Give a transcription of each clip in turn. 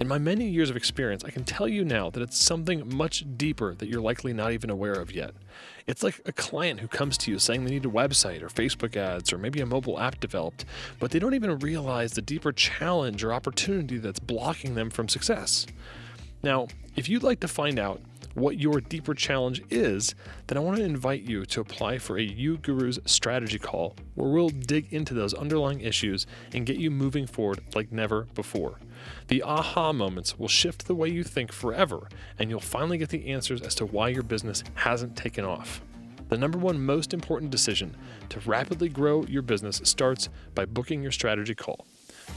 In my many years of experience, I can tell you now that it's something much deeper that you're likely not even aware of yet. It's like a client who comes to you saying they need a website or Facebook ads or maybe a mobile app developed, but they don't even realize the deeper challenge or opportunity that's blocking them from success. Now, if you'd like to find out what your deeper challenge is, then I want to invite you to apply for a UGurus strategy call where we'll dig into those underlying issues and get you moving forward like never before. The aha moments will shift the way you think forever, and you'll finally get the answers as to why your business hasn't taken off. The number one most important decision to rapidly grow your business starts by booking your strategy call.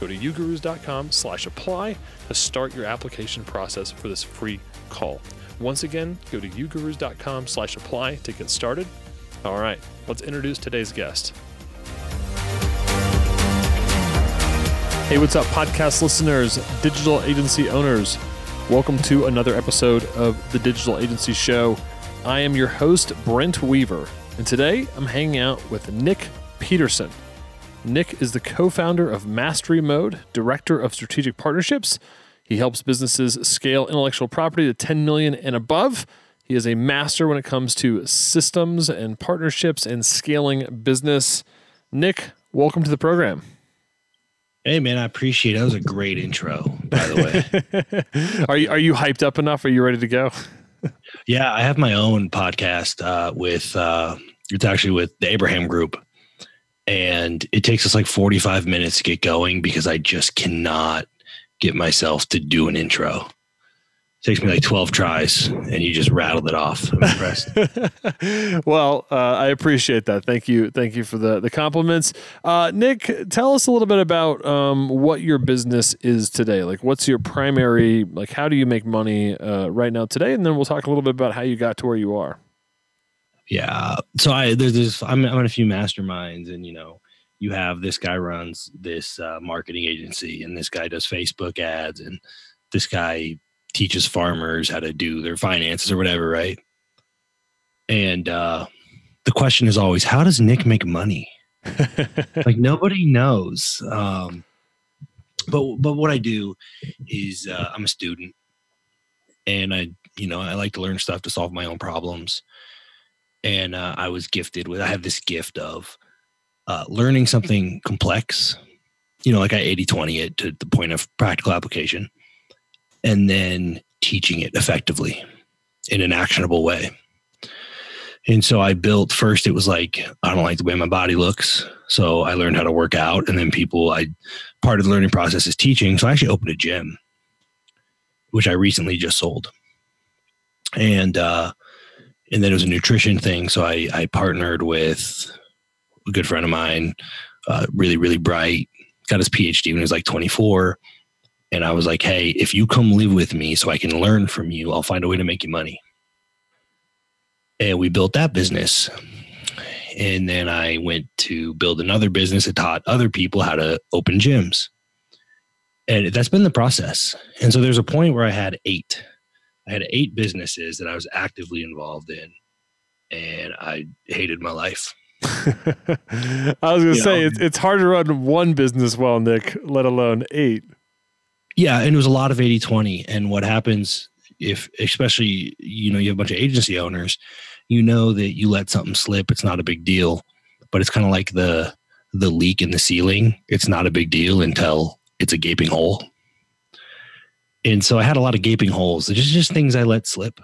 Go to ugurus.com/apply to start your application process for this free call. Once again, go to ugurus.com/apply to get started. All right, let's introduce today's guest. Hey, what's up, podcast listeners, digital agency owners? Welcome to another episode of the Digital Agency Show. I am your host, Brent Weaver, and today I'm hanging out with Nic Peterson. Nic is the co-founder of Mastery Mode, director of strategic partnerships. He helps businesses scale intellectual property to 10 million and above. He is a master when it comes to systems and partnerships and scaling business. Nic, welcome to the program. Hey man, I appreciate it. That was a great intro, by the way. Are you hyped up enough? Are you ready to go? Yeah, I have my own podcast with The Abraham Group. And it takes us like 45 minutes to get going because I just cannot get myself to do an intro. It takes me like 12 tries and you just rattled it off. I'm impressed. Well, I appreciate that. Thank you for the compliments. Nic, tell us a little bit about what your business is today. Like, what's your primary, like, how do you make money right now today? And then we'll talk a little bit about how you got to where you are. Yeah. So I'm in a few masterminds, and, you know, you have this guy runs this marketing agency, and this guy does Facebook ads, and this guy teaches farmers how to do their finances or whatever. Right. And the question is always, how does Nic make money? Like, nobody knows. But what I do is I'm a student, and I like to learn stuff to solve my own problems. And I have this gift of learning something complex, you know, like I 80/20 it to the point of practical application, and then teaching it effectively in an actionable way. And so I built, first it was like, I don't like the way my body looks. So I learned how to work out, and then part of the learning process is teaching. So I actually opened a gym, which I recently just sold. And then it was a nutrition thing. So I partnered with a good friend of mine, really, really bright, got his PhD when he was like 24. And I was like, hey, if you come live with me so I can learn from you, I'll find a way to make you money. And we built that business. And then I went to build another business that taught other people how to open gyms. And that's been the process. And so there's a point where I had eight businesses that I was actively involved in, and I hated my life. I was going to say, it's hard to run one business well, Nic, let alone eight. Yeah. And it was a lot of 80/20. And what happens if, especially, you know, you have a bunch of agency owners, you know, that you let something slip, it's not a big deal, but it's kind of like the leak in the ceiling. It's not a big deal until it's a gaping hole. And so I had a lot of gaping holes. It's just things I let slip.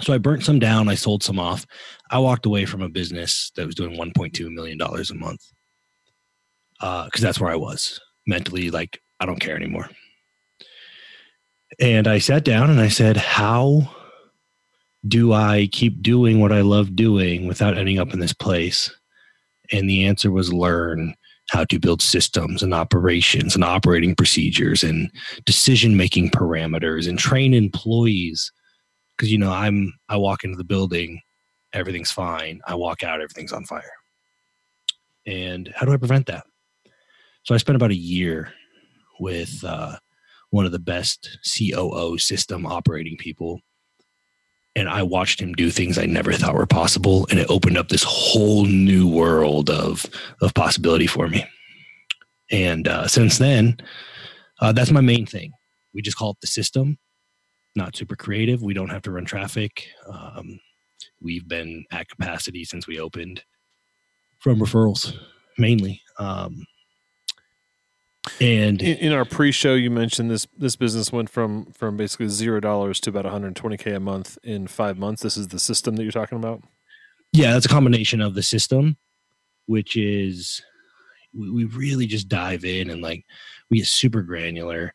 So I burnt some down. I sold some off. I walked away from a business that was doing $1.2 million a month because that's where I was. mentally like, I don't care anymore. And I sat down and I said, how do I keep doing what I love doing without ending up in this place? And the answer was learn how to build systems and operations and operating procedures and decision-making parameters and train employees. Because, you know, I walk into the building, everything's fine. I walk out, everything's on fire. And how do I prevent that? So I spent about a year with one of the best COO system operating people. And I watched him do things I never thought were possible. And it opened up this whole new world of possibility for me. And since then, that's my main thing. We just call it the system. Not super creative. We don't have to run traffic. We've been at capacity since we opened from referrals, mainly. And in our pre-show, you mentioned this business went from basically $0 to about $120K a month in 5 months. This is the system that you're talking about? Yeah, that's a combination of the system, which is we really just dive in and like we get super granular.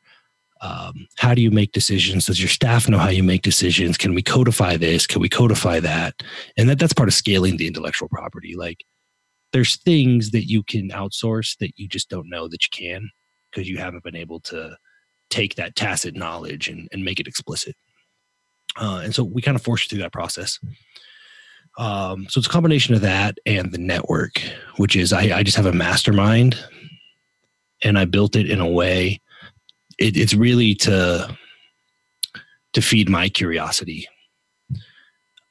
How do you make decisions? Does your staff know how you make decisions? Can we codify this? Can we codify that? And that's part of scaling the intellectual property. Like there's things that you can outsource that you just don't know that you can, because you haven't been able to take that tacit knowledge and make it explicit. And so we kind of force you through that process. So it's a combination of that and the network, which is I just have a mastermind, and I built it in a way. It's really to feed my curiosity.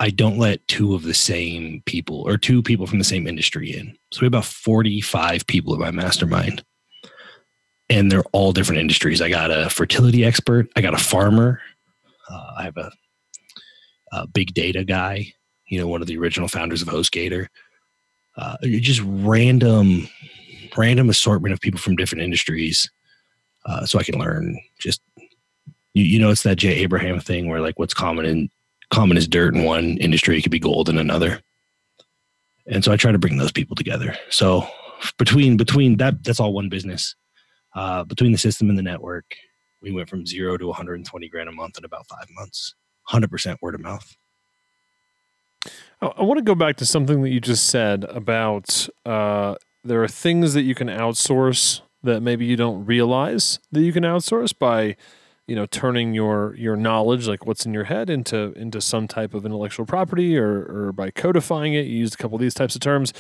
I don't let two of the same people or two people from the same industry in. So we have about 45 people in my mastermind. And they're all different industries. I got a fertility expert. I got a farmer. I have a big data guy, you know, one of the original founders of HostGator. Just random assortment of people from different industries. So I can learn just, you know, it's that Jay Abraham thing where like what's common is dirt in one industry. It could be gold in another. And so I try to bring those people together. So between that, that's all one business. Between the system and the network, we went from $0 to $120,000 a month in about 5 months, 100% word of mouth. I want to go back to something that you just said about there are things that you can outsource that maybe you don't realize that you can outsource by, you know, turning your knowledge, like what's in your head, into some type of intellectual property or by codifying it. You used a couple of these types of terms.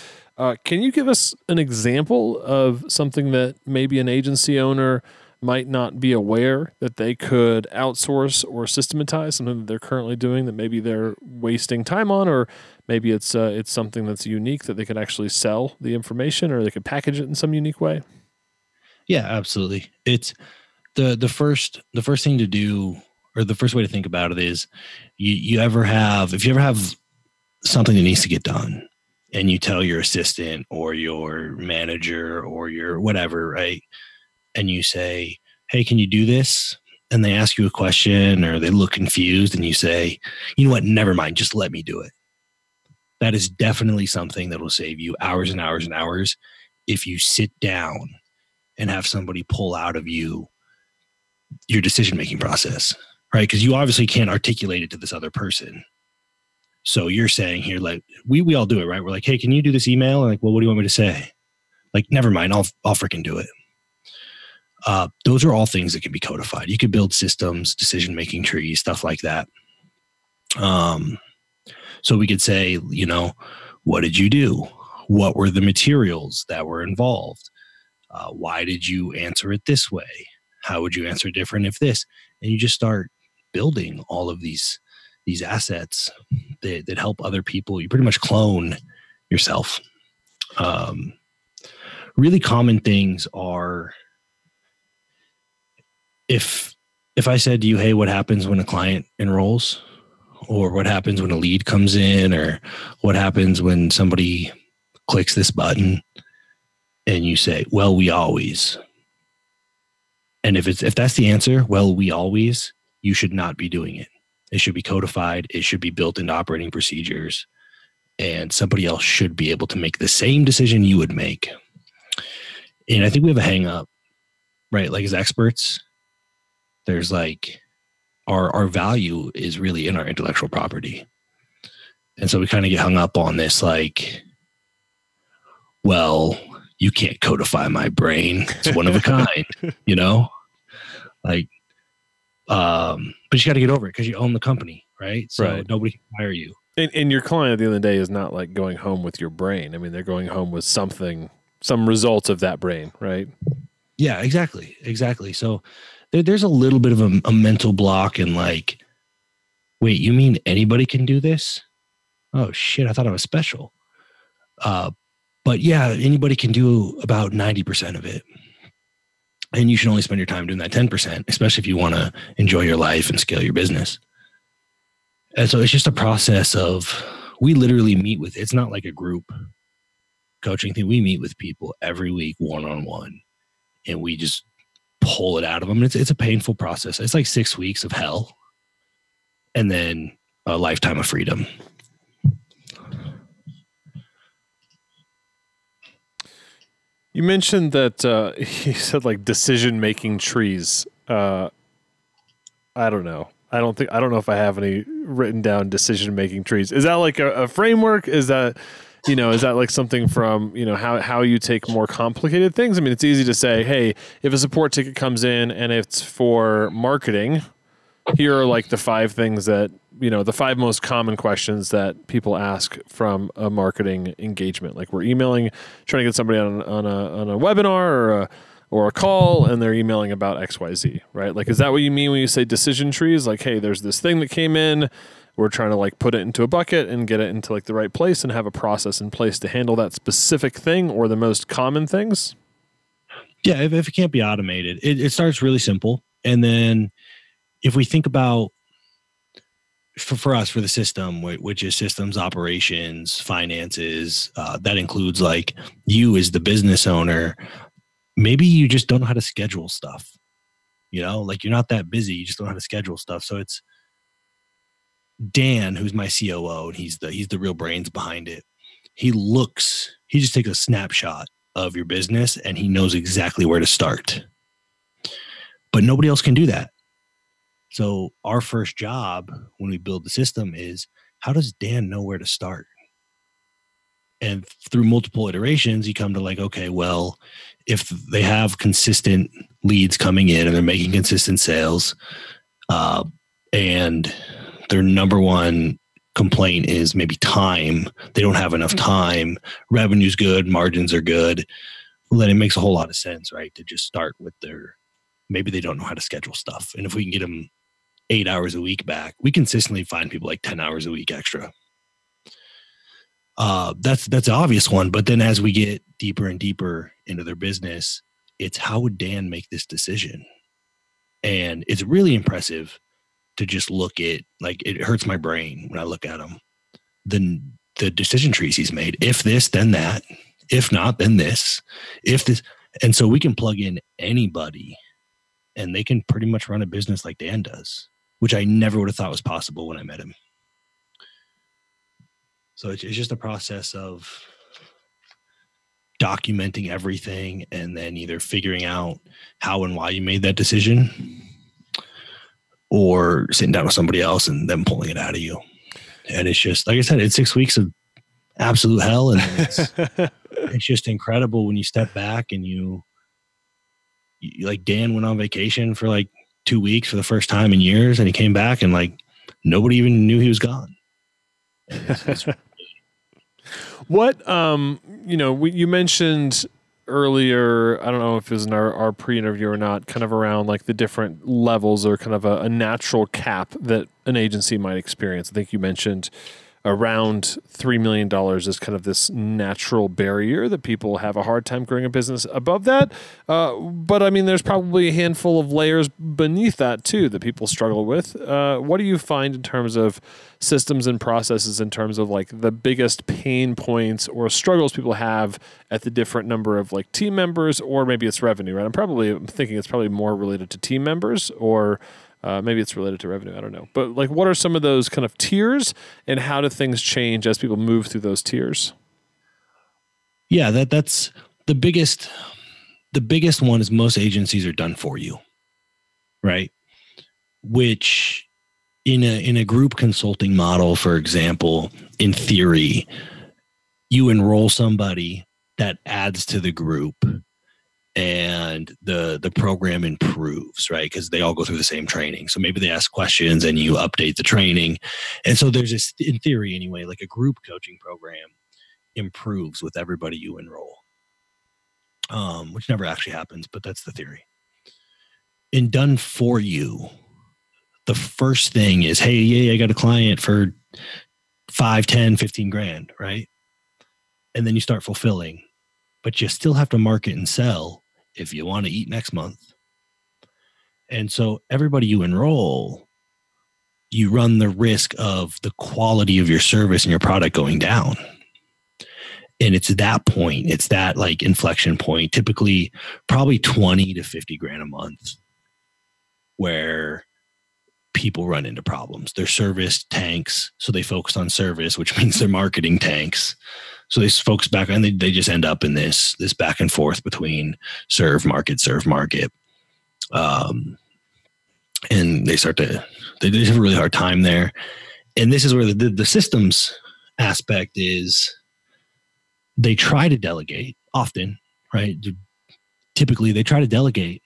Can you give us an example of something that maybe an agency owner might not be aware that they could outsource or systematize, something that they're currently doing that maybe they're wasting time on, or maybe it's something that's unique that they could actually sell the information, or they could package it in some unique way? Yeah, absolutely. It's the first thing to do, or the first way to think about it is if you ever have something that needs to get done and you tell your assistant or your manager or your whatever, right? And you say, hey, can you do this? And they ask you a question or they look confused and you say, you know what? Never mind. Just let me do it. That is definitely something that will save you hours and hours and hours if you sit down and have somebody pull out of you your decision-making process, right? Because you obviously can't articulate it to this other person. So you're saying here, like, we all do it, right? We're like, hey, can you do this email? And like, well, what do you want me to say? Like, never mind, I'll freaking do it. Those are all things that can be codified. You could build systems, decision-making trees, stuff like that. So we could say, you know, what did you do? What were the materials that were involved? Why did you answer it this way? How would you answer different if this? And you just start building all of these assets that help other people. You pretty much clone yourself. Really common things are if I said to you, hey, what happens when a client enrolls? Or what happens when a lead comes in? Or what happens when somebody clicks this button? And you say, well, we always. And if that's the answer, well, we always, you should not be doing it. It should be codified. It should be built into operating procedures. And somebody else should be able to make the same decision you would make. And I think we have a hang up right? Like as experts, there's like our value is really in our intellectual property. And so we kind of get hung up on this, like, well, you can't codify my brain. It's one of a kind, you know? Like, but you got to get over it because you own the company, right? So nobody can fire you. And your client at the end of the day is not like going home with your brain. I mean, they're going home with something, some results of that brain, right? Yeah, exactly. Exactly. So there's a little bit of a mental block and like, wait, you mean anybody can do this? Oh shit, I thought I was special. But yeah, anybody can do about 90% of it. And you should only spend your time doing that 10%, especially if you want to enjoy your life and scale your business. And so it's just a process of, we literally meet with, it's not like a group coaching thing. We meet with people every week, one-on-one, and we just pull it out of them. And it's a painful process. It's like 6 weeks of hell and then a lifetime of freedom. You mentioned that you said like decision-making trees. I don't know. I don't know if I have any written down decision-making trees. Is that like a framework? Is that, you know, is that like something from, you know, how you take more complicated things? I mean, it's easy to say, hey, if a support ticket comes in and it's for marketing, here are like the 5 things that, you know, the 5 most common questions that people ask from a marketing engagement. Like we're emailing, trying to get somebody on a webinar or a call, and they're emailing about XYZ, right? Like, is that what you mean when you say decision trees? Like, hey, there's this thing that came in. We're trying to like put it into a bucket and get it into like the right place and have a process in place to handle that specific thing or the most common things. Yeah. If it can't be automated, it starts really simple. And then if we think about for us, for the system, which is systems, operations, finances, that includes like you as the business owner. Maybe you just don't know how to schedule stuff, you know, like you're not that busy. You just don't know how to schedule stuff. So it's Dan, who's my COO, and he's the real brains behind it. He just takes a snapshot of your business and he knows exactly where to start, but nobody else can do that. So our first job when we build the system is, how does Dan know where to start? And through multiple iterations, you come to like, okay, well, if they have consistent leads coming in and they're making consistent sales, and their number one complaint is maybe time, they don't have enough time, revenue's good, margins are good, well, then it makes a whole lot of sense, right? To just start with maybe they don't know how to schedule stuff. And if we can get them 8 hours a week back, we consistently find people like 10 hours a week extra. That's an obvious one. But then as we get deeper and deeper into their business, it's how would Dan make this decision? And it's really impressive to just look at, like, it hurts my brain when I look at him. Then the decision trees he's made, if this, then that, if not, then this, if this. And so we can plug in anybody and they can pretty much run a business like Dan does, which I never would have thought was possible when I met him. So it's just a process of documenting everything and then either figuring out how and why you made that decision or sitting down with somebody else and them pulling it out of you. And it's just, like I said, it's 6 weeks of absolute hell. And it's just incredible when you step back and you like Dan went on vacation for like 2 weeks for the first time in years. And he came back and like, nobody even knew he was gone. What you know, you mentioned earlier, I don't know if it was in our pre-interview or not, kind of around like the different levels or kind of a natural cap that an agency might experience. I think you mentioned around $3 million is kind of this natural barrier that people have a hard time growing a business above that. But I mean, there's probably a handful of layers beneath that too that people struggle with. What do you find in terms of systems and processes, in terms of like the biggest pain points or struggles people have at the different number of like team members, or maybe it's revenue, right? I'm thinking it's probably more related to team members, or maybe it's related to revenue. I don't know. But like, what are some of those kind of tiers, and how do things change as people move through those tiers? Yeah, that's the biggest the biggest one is most agencies are done for you, right? Which in a group consulting model, for example, in theory, you enroll somebody that adds to the group and the program improves, right? Because they all go through the same training. So maybe they ask questions and you update the training. And so there's this, in theory anyway, like a group coaching program improves with everybody you enroll, which never actually happens, but that's the theory. In done for you, the first thing is, hey, yay, I got a client for 5, 10, 15 grand, right? And then you start fulfilling, but you still have to market and sell if you want to eat next month. And so everybody you enroll, you run the risk of the quality of your service and your product going down. And it's that point, it's that like inflection point, typically probably 20 to 50 grand a month, where people run into problems. Their service tanks, so they focus on service, which means their marketing tanks. So they focus back on, they just end up in this back and forth between serve, market. And they start to, they just have a really hard time there. And this is where the systems aspect is, they try to delegate often, right? Typically they try to delegate.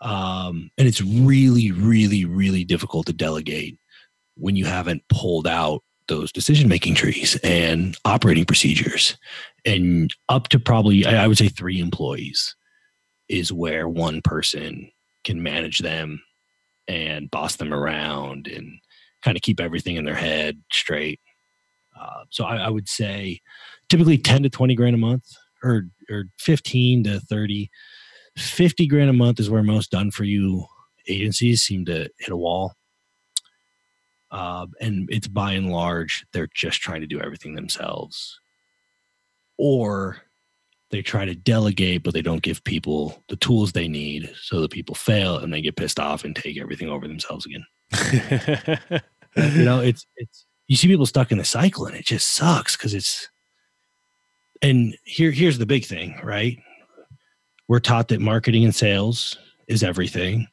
And it's really, really, really difficult to delegate when you haven't pulled out those decision-making trees and operating procedures. And up to probably, I would say 3 employees is where one person can manage them and boss them around and kind of keep everything in their head straight. So I would say typically 10 to 20 grand a month or 15 to 30, 50 grand a month is where most done for you agencies seem to hit a wall. And it's by and large, they're just trying to do everything themselves, or they try to delegate, but they don't give people the tools they need. So the people fail and they get pissed off and take everything over themselves again. You know, you see people stuck in the cycle and it just sucks. And here's the big thing, right? We're taught that marketing and sales is everything.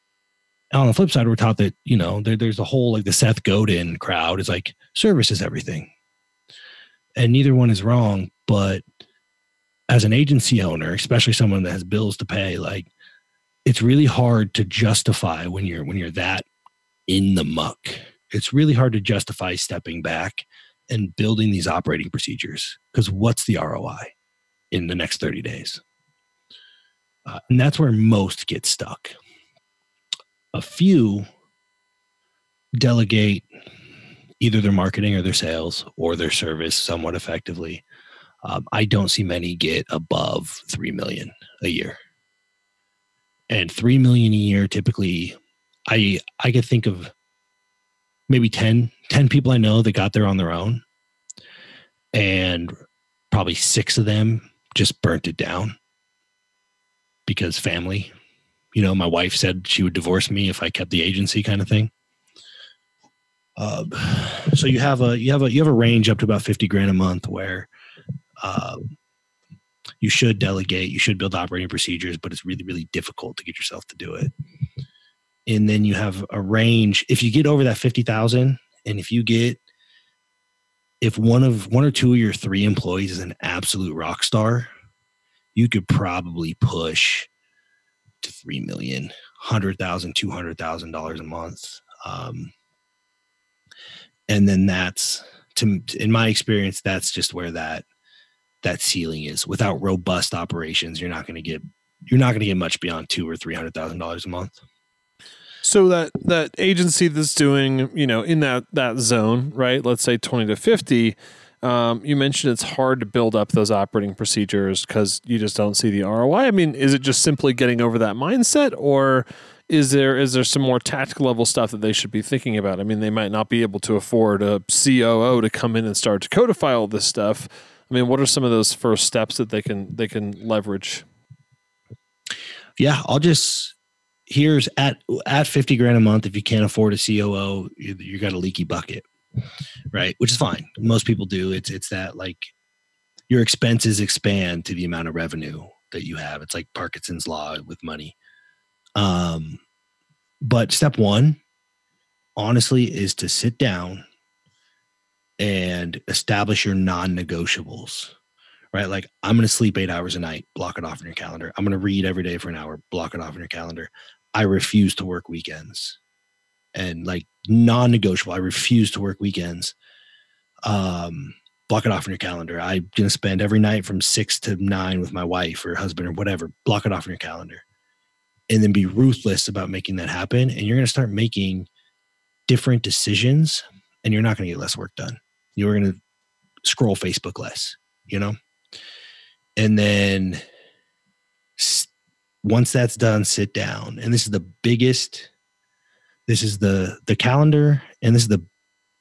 On the flip side, we're taught that, you know, there's a whole, like the Seth Godin crowd is like, service is everything. And neither one is wrong. But as an agency owner, especially someone that has bills to pay, like it's really hard to justify when you're that in the muck. It's really hard to justify stepping back and building these operating procedures, because what's the ROI in the next 30 days? And that's where most get stuck. A few delegate either their marketing or their sales or their service somewhat effectively. I don't see many get above 3 million a year. And 3 million a year, typically, I could think of maybe 10 people I know that got there on their own, and probably 6 of them just burnt it down because family. You know, my wife said she would divorce me if I kept the agency, kind of thing. So you have a range up to about 50 grand a month where you should delegate, you should build operating procedures, but it's really, really difficult to get yourself to do it. And then you have a range. If you get over that 50,000, and if one or two of your 3 employees is an absolute rock star, you could probably push to 3 million, $100,000, $200,000 a month. And then that's, in my experience, that's just where that ceiling is. Without robust operations, you're not going to get much beyond $200,000 or $300,000 a month. So that agency that's doing, you know, in that zone, right? Let's say 20 to 50, you mentioned it's hard to build up those operating procedures because you just don't see the ROI. I mean, is it just simply getting over that mindset, or is there some more tactical level stuff that they should be thinking about? I mean, they might not be able to afford a COO to come in and start to codify all this stuff. I mean, what are some of those first steps that they can leverage? Yeah, here's at 50 grand a month. If you can't afford a COO, you got a leaky bucket. Right, which is fine. Most people do. It's that like your expenses expand to the amount of revenue that you have. It's like Parkinson's law with money. But step one, honestly, is to sit down and establish your non-negotiables, right? Like, I'm going to sleep 8 hours a night, block it off in your calendar. I'm going to read every day for an hour, block it off in your calendar. I refuse to work weekends, and like non-negotiable. I refuse to work weekends. Block it off in your calendar. I'm going to spend every night from 6 to 9 with my wife or husband or whatever. Block it off in your calendar, and then be ruthless about making that happen. And you're going to start making different decisions, and you're not going to get less work done. You're going to scroll Facebook less, you know? And then once that's done, sit down. And this is the biggest, this is the calendar. And this is the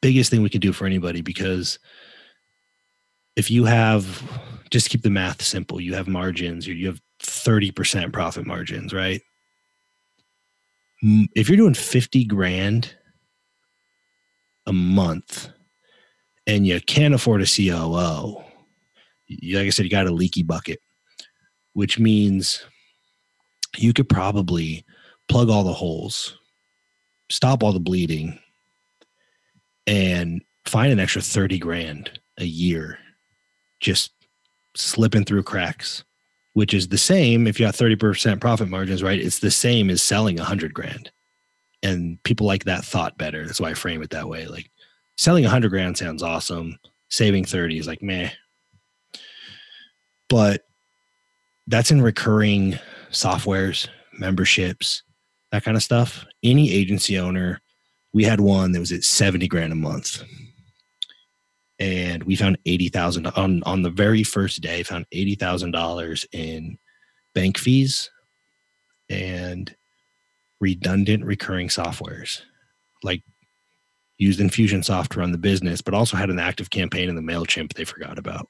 biggest thing we can do for anybody, because if you have, just keep the math simple, you have margins, or you have 30% profit margins, right? If you're doing 50 grand a month and you can't afford a COO, like I said, you got a leaky bucket, which means you could probably plug all the holes, stop all the bleeding, and find an extra 30 grand a year just slipping through cracks, which is the same if you have 30% profit margins, right? It's the same as selling 100 grand. And people like that thought better. That's why I frame it that way. Like, selling 100 grand sounds awesome. Saving 30 is like, meh. But that's in recurring softwares, memberships, that kind of stuff. Any agency owner, we had one that was at 70 grand a month. And we found $80,000 on the very first day, found $80,000 in bank fees and redundant recurring softwares. Like, used Infusionsoft to run the business, but also had an active campaign in the MailChimp they forgot about.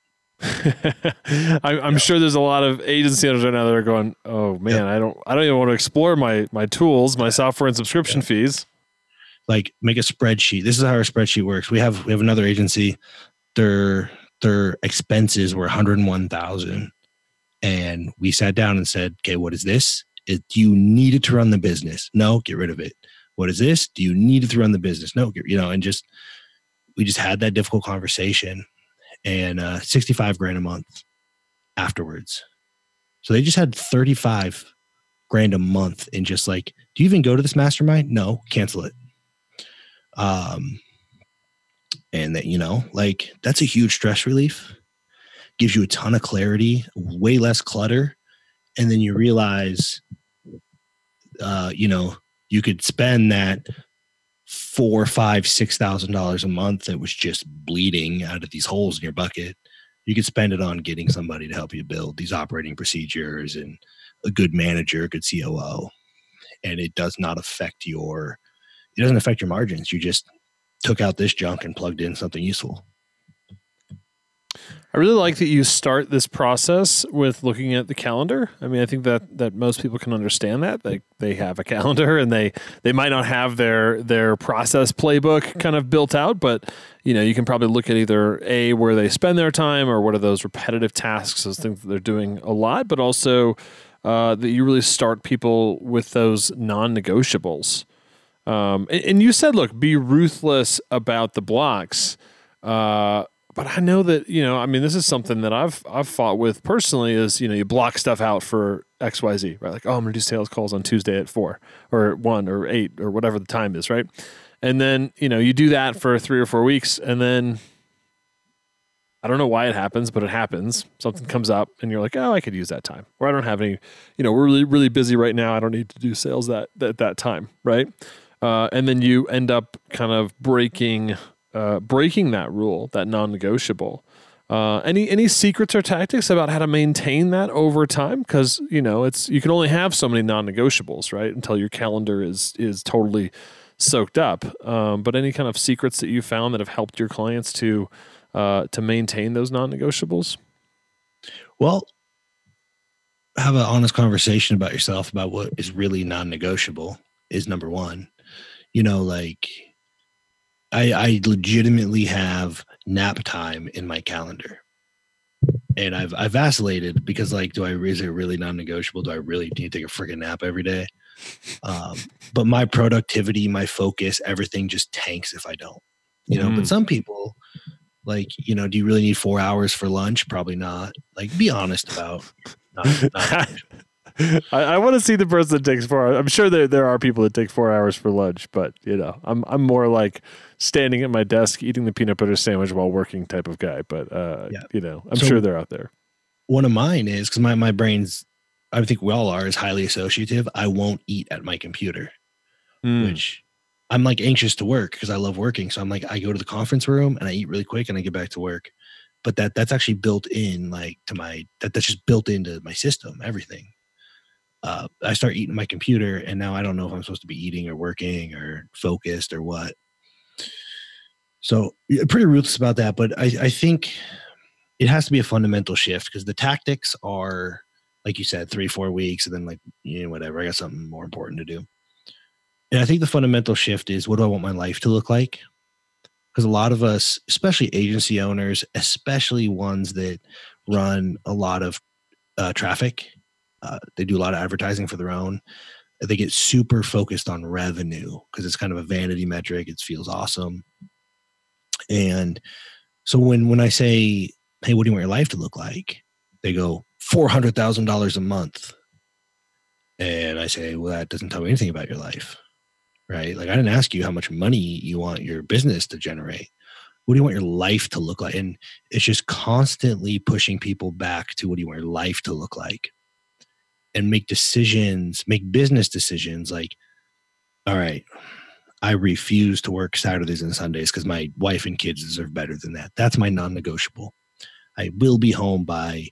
I'm sure there's a lot of agency owners right now that are going, oh man, yeah, I don't even want to explore my tools, my software and subscription fees. Like, make a spreadsheet. This is how our spreadsheet works. We have another agency. Their expenses were $101,000, and we sat down and said, okay, what is this? Do you need it to run the business? No, get rid of it. What is this? Do you need it to run the business? No, and we just had that difficult conversation, and 65 grand a month afterwards. So they just had 35 grand a month in just like, do you even go to this mastermind? No, cancel it. And that, like, that's a huge stress relief, gives you a ton of clarity, way less clutter. And then you realize, you could spend that $4,000, $5,000, $6,000 a month that was just bleeding out of these holes in your bucket. You could spend it on getting somebody to help you build these operating procedures and a good manager, a good COO. And it does not affect it doesn't affect your margins. You just took out this junk and plugged in something useful. I really like that you start this process with looking at the calendar. I mean, I think that most people can understand that. Like, they have a calendar, and they might not have their process playbook kind of built out, but you can probably look at either A, where they spend their time, or what are those repetitive tasks, those things that they're doing a lot, but also that you really start people with those non-negotiables. And you said, look, be ruthless about the blocks. But I know that, this is something that I've fought with personally is, you block stuff out for XYZ, right? Like, oh, I'm going to do sales calls on Tuesday at 4 or 1 or 8 or whatever the time is, right? And then, you do that for 3 or 4 weeks, and then I don't know why it happens, but it happens. Something comes up and you're like, oh, I could use that time. Or I don't have any, we're really, really busy right now. I don't need to do sales that time, right? And then you end up kind of breaking that rule, that non-negotiable. Any secrets or tactics about how to maintain that over time? Because you can only have so many non-negotiables, right? Until your calendar is totally soaked up. But any kind of secrets that you found that have helped your clients to maintain those non-negotiables? Well, have an honest conversation about yourself about what is really non-negotiable is number one. I legitimately have nap time in my calendar. And I vacillated because, like, is it really non-negotiable? Do I really need to take a freaking nap every day? But my productivity, my focus, everything just tanks if I don't, you know. But some people, like, you know, do you really need 4 hours for lunch? Probably not. Like, be honest about not I want to see the person that takes 4 hours. I'm sure there are people that take 4 hours for lunch, but, you know, I'm more like standing at my desk eating the peanut butter sandwich while working type of guy. But, yeah. You know, I'm sure they're out there. One of mine is, because my brain's, I think we all are, is highly associative. I won't eat at my computer, which I'm like anxious to work because I love working. So I'm like, I go to the conference room and I eat really quick and I get back to work. But that's actually built in, like, to my, that's just built into my system, everything. I start eating my computer, and now I don't know if I'm supposed to be eating or working or focused or what. So pretty ruthless about that. But I think it has to be a fundamental shift, because the tactics are, like you said, 3-4 weeks, and then, like, you know, whatever, I got something more important to do. And I think the fundamental shift is, what do I want my life to look like? Because a lot of us, especially agency owners, especially ones that run a lot of traffic, they do a lot of advertising for their own. They get super focused on revenue because it's kind of a vanity metric. It feels awesome. And so when I say, hey, what do you want your life to look like? They go, $400,000 a month. And I say, well, that doesn't tell me anything about your life, right? Like, I didn't ask you how much money you want your business to generate. What do you want your life to look like? And it's just constantly pushing people back to, what do you want your life to look like? And make decisions, make business decisions like, all right, I refuse to work Saturdays and Sundays because my wife and kids deserve better than that. That's my non-negotiable. I will be home by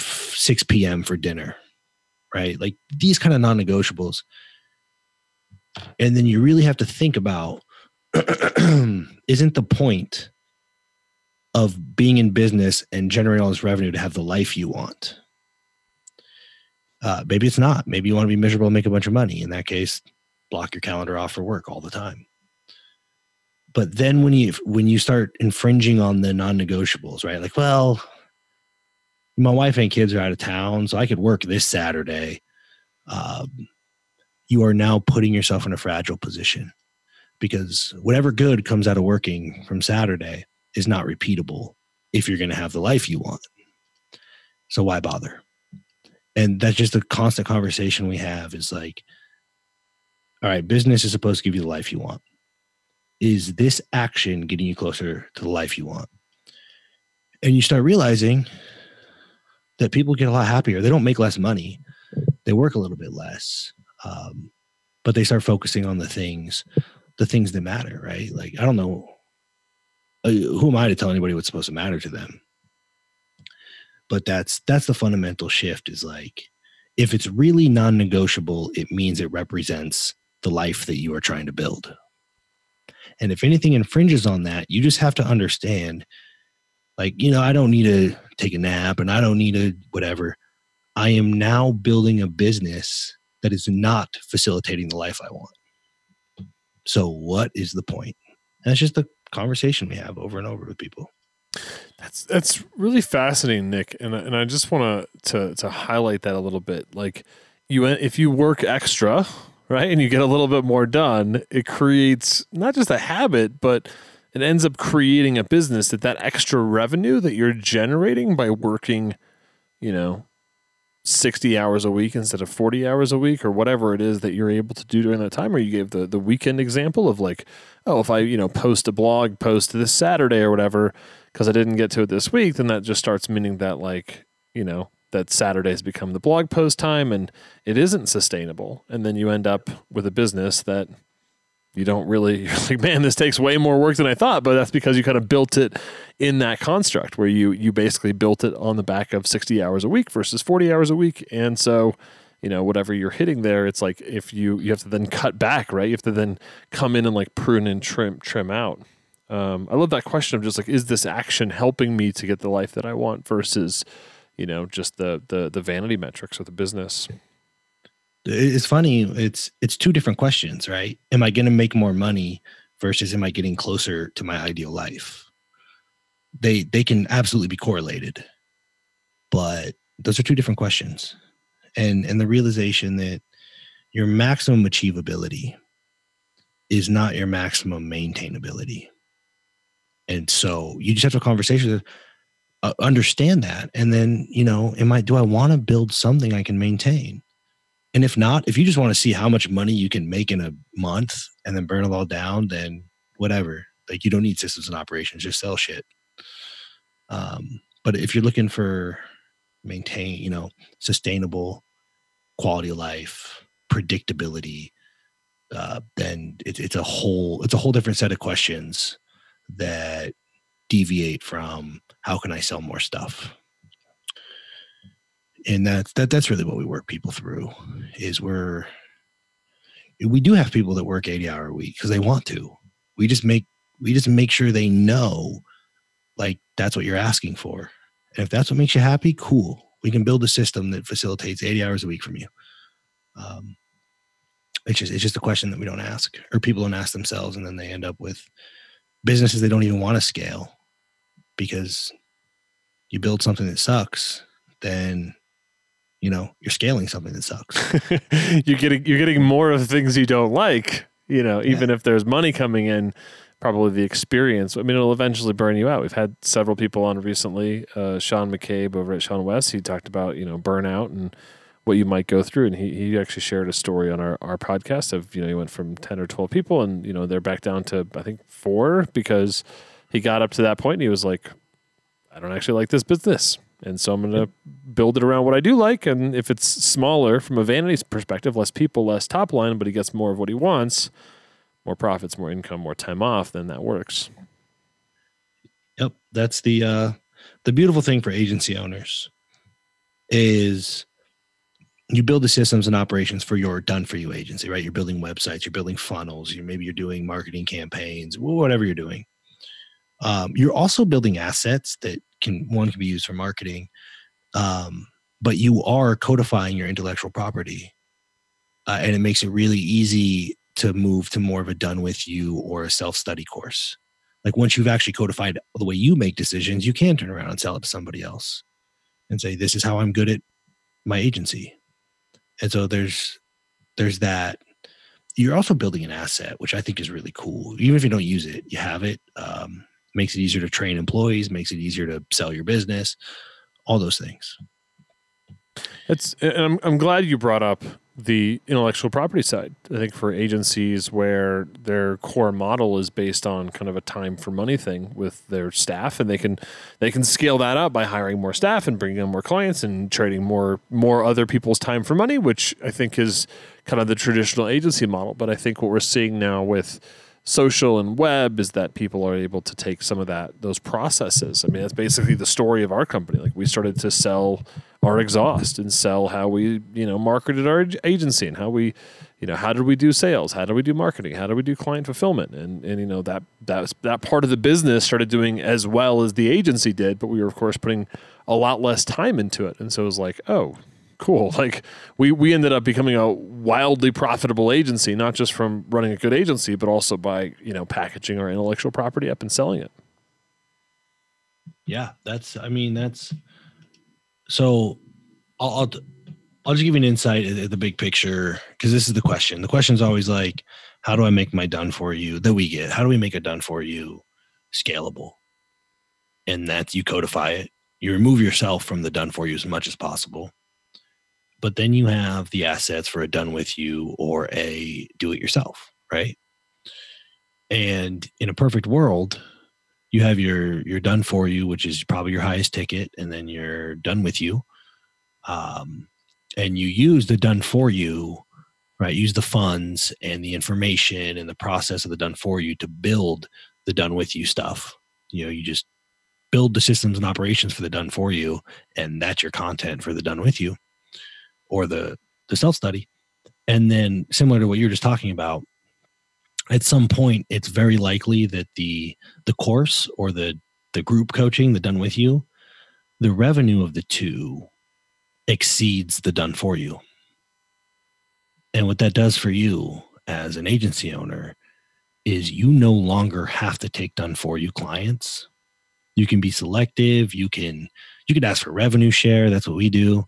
6 p.m. for dinner, right? Like, these kind of non-negotiables. And then you really have to think about, isn't the point of being in business and generating all this revenue to have the life you want? Maybe it's not. Maybe you want to be miserable and make a bunch of money. In that case, block your calendar off for work all the time. But then when you start infringing on the non-negotiables, right? Like, well, my wife and kids are out of town, so I could work this Saturday. You are now putting yourself in a fragile position, because whatever good comes out of working from Saturday is not repeatable if you're going to have the life you want. So why bother? And that's just the constant conversation we have, is like, all right, business is supposed to give you the life you want. Is this action getting you closer to the life you want? And you start realizing that people get a lot happier. They don't make less money. They work a little bit less. But they start focusing on the things that matter, right? Like, I don't know, who am I to tell anybody what's supposed to matter to them? But that's the fundamental shift, is like, if it's really non-negotiable, it means it represents the life that you are trying to build. And if anything infringes on that, you just have to understand, like, you know, I don't need to take a nap and I don't need to whatever. I am now building a business that is not facilitating the life I want. So what is the point? And that's just the conversation we have over and over with people. That's really fascinating, Nick, and I just want to highlight that a little bit. Like, if you work extra, right, and you get a little bit more done, it creates not just a habit, but it ends up creating a business that extra revenue that you're generating by working, you know, 60 hours a week instead of 40 hours a week, or whatever it is that you're able to do during that time. Or you gave the weekend example of, like, oh, if I, you know, post a blog post this Saturday or whatever, because I didn't get to it this week, then that just starts meaning that, like, you know, that Saturday's become the blog post time, and it isn't sustainable. And then you end up with a business that you don't really, you're like, man, this takes way more work than I thought. But that's because you kind of built it in that construct where you basically built it on the back of 60 hours a week versus 40 hours a week. And so, you know, whatever you're hitting there, it's like, if you have to then cut back, right? You have to then come in and, like, prune and trim out. I love that question of just, like, is this action helping me to get the life that I want versus, you know, just the vanity metrics of the business. It's funny. It's two different questions, right? Am I going to make more money versus am I getting closer to my ideal life? They can absolutely be correlated. But those are two different questions. And the realization that your maximum achievability is not your maximum maintainability. And so you just have to have a conversation, understand that. And then, you know, do I want to build something I can maintain? And if not, if you just want to see how much money you can make in a month and then burn it all down, then whatever. Like, you don't need systems and operations, just sell shit. But if you're looking for maintain, you know, sustainable quality of life, predictability, then it's a whole different set of questions that deviate from how can I sell more stuff. And that's really what we work people through, is we do have people that work 80-hour week because they want to. We just make sure they know, like, that's what you're asking for. And if that's what makes you happy, cool. We can build a system that facilitates 80 hours a week from you. It's just a question that we don't ask, or people don't ask themselves. And then they end up with businesses they don't even want to scale, because you build something that sucks, then, you know, you're scaling something that sucks. you're getting more of things you don't like, you know, even if there's money coming in, probably the experience. I mean, it'll eventually burn you out. We've had several people on recently, Sean McCabe over at Sean West. He talked about, you know, burnout and what you might go through. And he actually shared a story on our podcast of, you know, he went from 10 or 12 people and, you know, they're back down to, I think, 4, because he got up to that point and he was like, I don't actually like this business. And so I'm going to build it around what I do like. And if it's smaller from a vanity perspective, less people, less top line, but he gets more of what he wants, more profits, more income, more time off, then that works. Yep. That's the beautiful thing for agency owners is you build the systems and operations for your done-for-you agency, right? You're building websites, you're building funnels, maybe you're doing marketing campaigns, whatever you're doing. You're also building assets that can be used for marketing, but you are codifying your intellectual property, and it makes it really easy to move to more of a done with you or a self-study course. Like, once you've actually codified the way you make decisions, you can turn around and sell it to somebody else and say, this is how I'm good at my agency. And so there's that. You're also building an asset, which I think is really cool. Even if you don't use it, you have it. Makes it easier to train employees, makes it easier to sell your business, all those things. I'm glad you brought up the intellectual property side. I think for agencies where their core model is based on kind of a time for money thing with their staff, and they can scale that up by hiring more staff and bringing on more clients and trading more other people's time for money, which I think is kind of the traditional agency model. But I think what we're seeing now with social and web is that people are able to take some of those processes. I mean, that's basically the story of our company. Like, we started to sell our exhaust and sell how we, you know, marketed our agency and how we, you know, how did we do sales? How did we do marketing? How did we do client fulfillment? And you know, that part of the business started doing as well as the agency did, but we were, of course, putting a lot less time into it. And so it was like, oh, cool. Like, we ended up becoming a wildly profitable agency, not just from running a good agency, but also by, you know, packaging our intellectual property up and selling it. Yeah, so I'll just give you an insight at the big picture, because this is the question. The question is always like, how do I make my done for you that we get? How do we make a done for you scalable? And that's, you codify it. You remove yourself from the done for you as much as possible. But then you have the assets for a done with you or a do it yourself, right? And in a perfect world, you have your done for you, which is probably your highest ticket, and then your done with you. And you use the done for you, right? Use the funds and the information and the process of the done for you to build the done with you stuff. You know, you just build the systems and operations for the done for you, and that's your content for the done with you, or the self-study. And then, similar to what you were just talking about, at some point, it's very likely that the course or the group coaching, the done with you, the revenue of the two exceeds the done for you. And what that does for you as an agency owner is you no longer have to take done for you clients. You can be selective. You can You could ask for revenue share. That's what we do.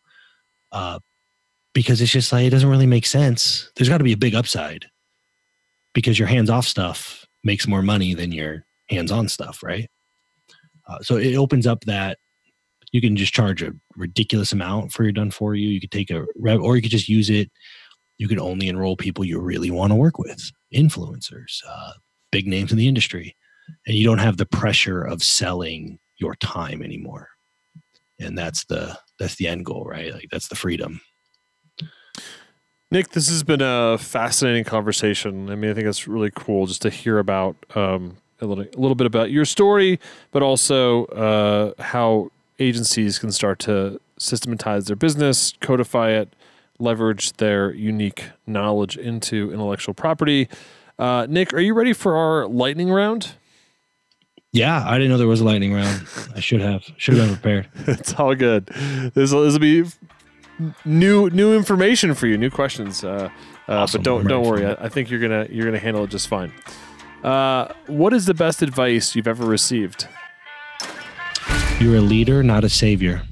Because it's just like, it doesn't really make sense. There's got to be a big upside because your hands-off stuff makes more money than your hands-on stuff, right? So it opens up that you can just charge a ridiculous amount for your done for you. You could take a rev, or you could just use it. You could only enroll people you really want to work with, influencers, big names in the industry. And you don't have the pressure of selling your time anymore. And that's the end goal, right? Like that's the freedom. Nic, this has been a fascinating conversation. I mean, I think it's really cool just to hear about a little bit about your story, but also how agencies can start to systematize their business, codify it, leverage their unique knowledge into intellectual property. Nic, are you ready for our lightning round? Yeah, I didn't know there was a lightning round. I should have been prepared. It's all good. This will be new information for you, new questions. Awesome. But don't worry. I think you're gonna handle it just fine. What is the best advice you've ever received? You're a leader, not a savior.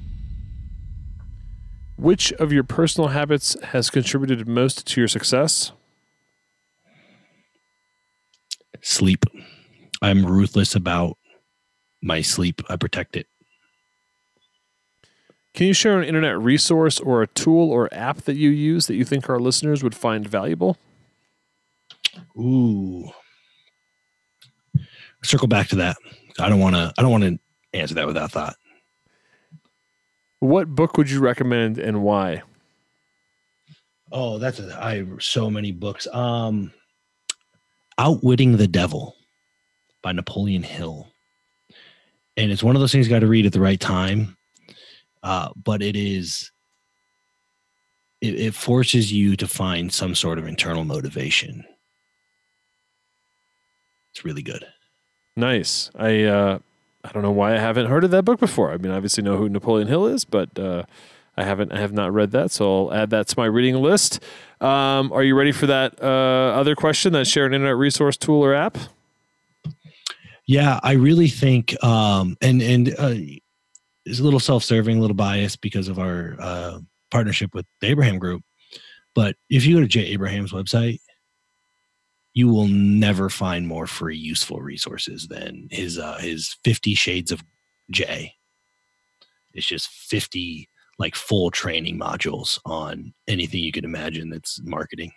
Which of your personal habits has contributed most to your success? Sleep. I'm ruthless about my sleep. I protect it. Can you share an internet resource or a tool or app that you use that you think our listeners would find valuable? Ooh. Circle back to that. I don't want to answer that without thought. What book would you recommend and why? Oh, I have so many books. Outwitting the Devil by Napoleon Hill. And it's one of those things you got to read at the right time. But it forces you to find some sort of internal motivation. It's really good. Nice. I don't know why I haven't heard of that book before. I mean, I obviously know who Napoleon Hill is, but I have not read that, so I'll add that to my reading list. Are you ready for that other question, that share an internet resource, tool, or app? Yeah, I really think, and it's a little self-serving, a little biased because of our partnership with the Abraham Group, but if you go to Jay Abraham's website, you will never find more free, useful resources than his 50 Shades of Jay. It's just 50 like full training modules on anything you could imagine that's marketing.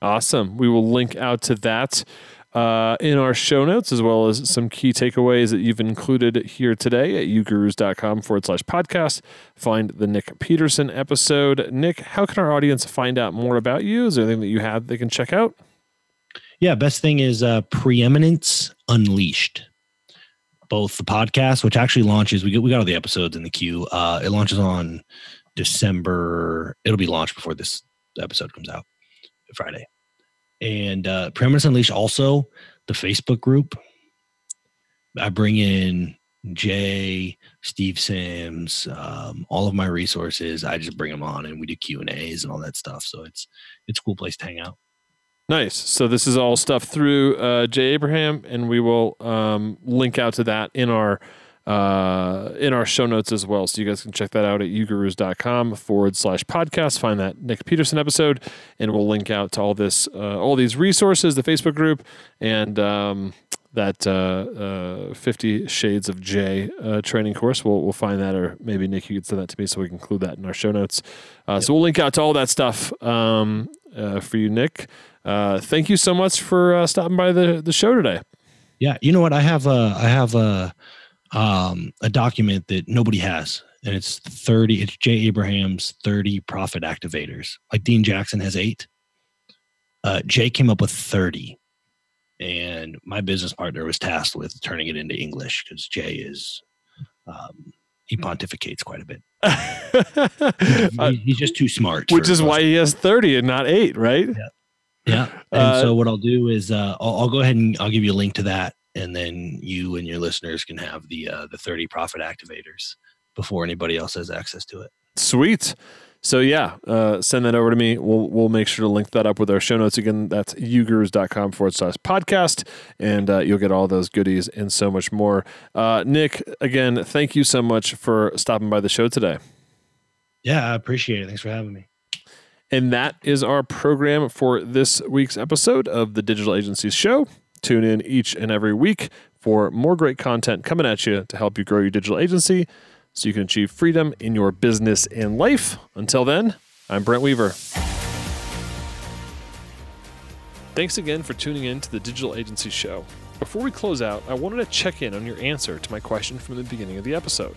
Awesome. We will link out to that in our show notes, as well as some key takeaways that you've included here today at ugurus.com/podcast. Find the Nic Peterson episode. Nic, how can our audience find out more about you? Is there anything that you have they can check out? Yeah, best thing is Preeminence Unleashed. Both the podcast, which actually launches, we got all the episodes in the queue. It launches on December. It'll be launched before this episode comes out, Friday. And Preeminence Unleashed, also the Facebook group. I bring in Jay, Steve Sims, all of my resources. I just bring them on, and we do Q&As and all that stuff. So it's a cool place to hang out. Nice. So this is all stuff through Jay Abraham, and we will link out to that in our show notes as well. So you guys can check that out at ugurus.com/podcast. Find that Nic Peterson episode, and we'll link out to all these resources, the Facebook group, and that 50 Shades of Jay training course. We'll find that, or maybe Nic, you could send that to me so we can include that in our show notes. Yep. So we'll link out to all that stuff for you, Nic. Thank you so much for stopping by the show today. Yeah, you know what? I have a document that nobody has, and it's Jay Abraham's 30 profit activators. Like Dean Jackson has 8. Jay came up with 30, and my business partner was tasked with turning it into English because Jay is he pontificates quite a bit. He's just too smart. Which is why he has 30 and not 8, right? Yeah. Yeah. And so what I'll do is I'll go ahead and I'll give you a link to that. And then you and your listeners can have the 30 profit activators before anybody else has access to it. Sweet. So yeah, send that over to me. We'll make sure to link that up with our show notes. Again, that's yougurus.com/podcast, and you'll get all those goodies and so much more. Nick, again, thank you so much for stopping by the show today. Yeah, I appreciate it. Thanks for having me. And that is our program for this week's episode of the Digital Agencies Show. Tune in each and every week for more great content coming at you to help you grow your digital agency so you can achieve freedom in your business and life. Until then, I'm Brent Weaver. Thanks again for tuning in to the Digital Agency Show. Before we close out, I wanted to check in on your answer to my question from the beginning of the episode.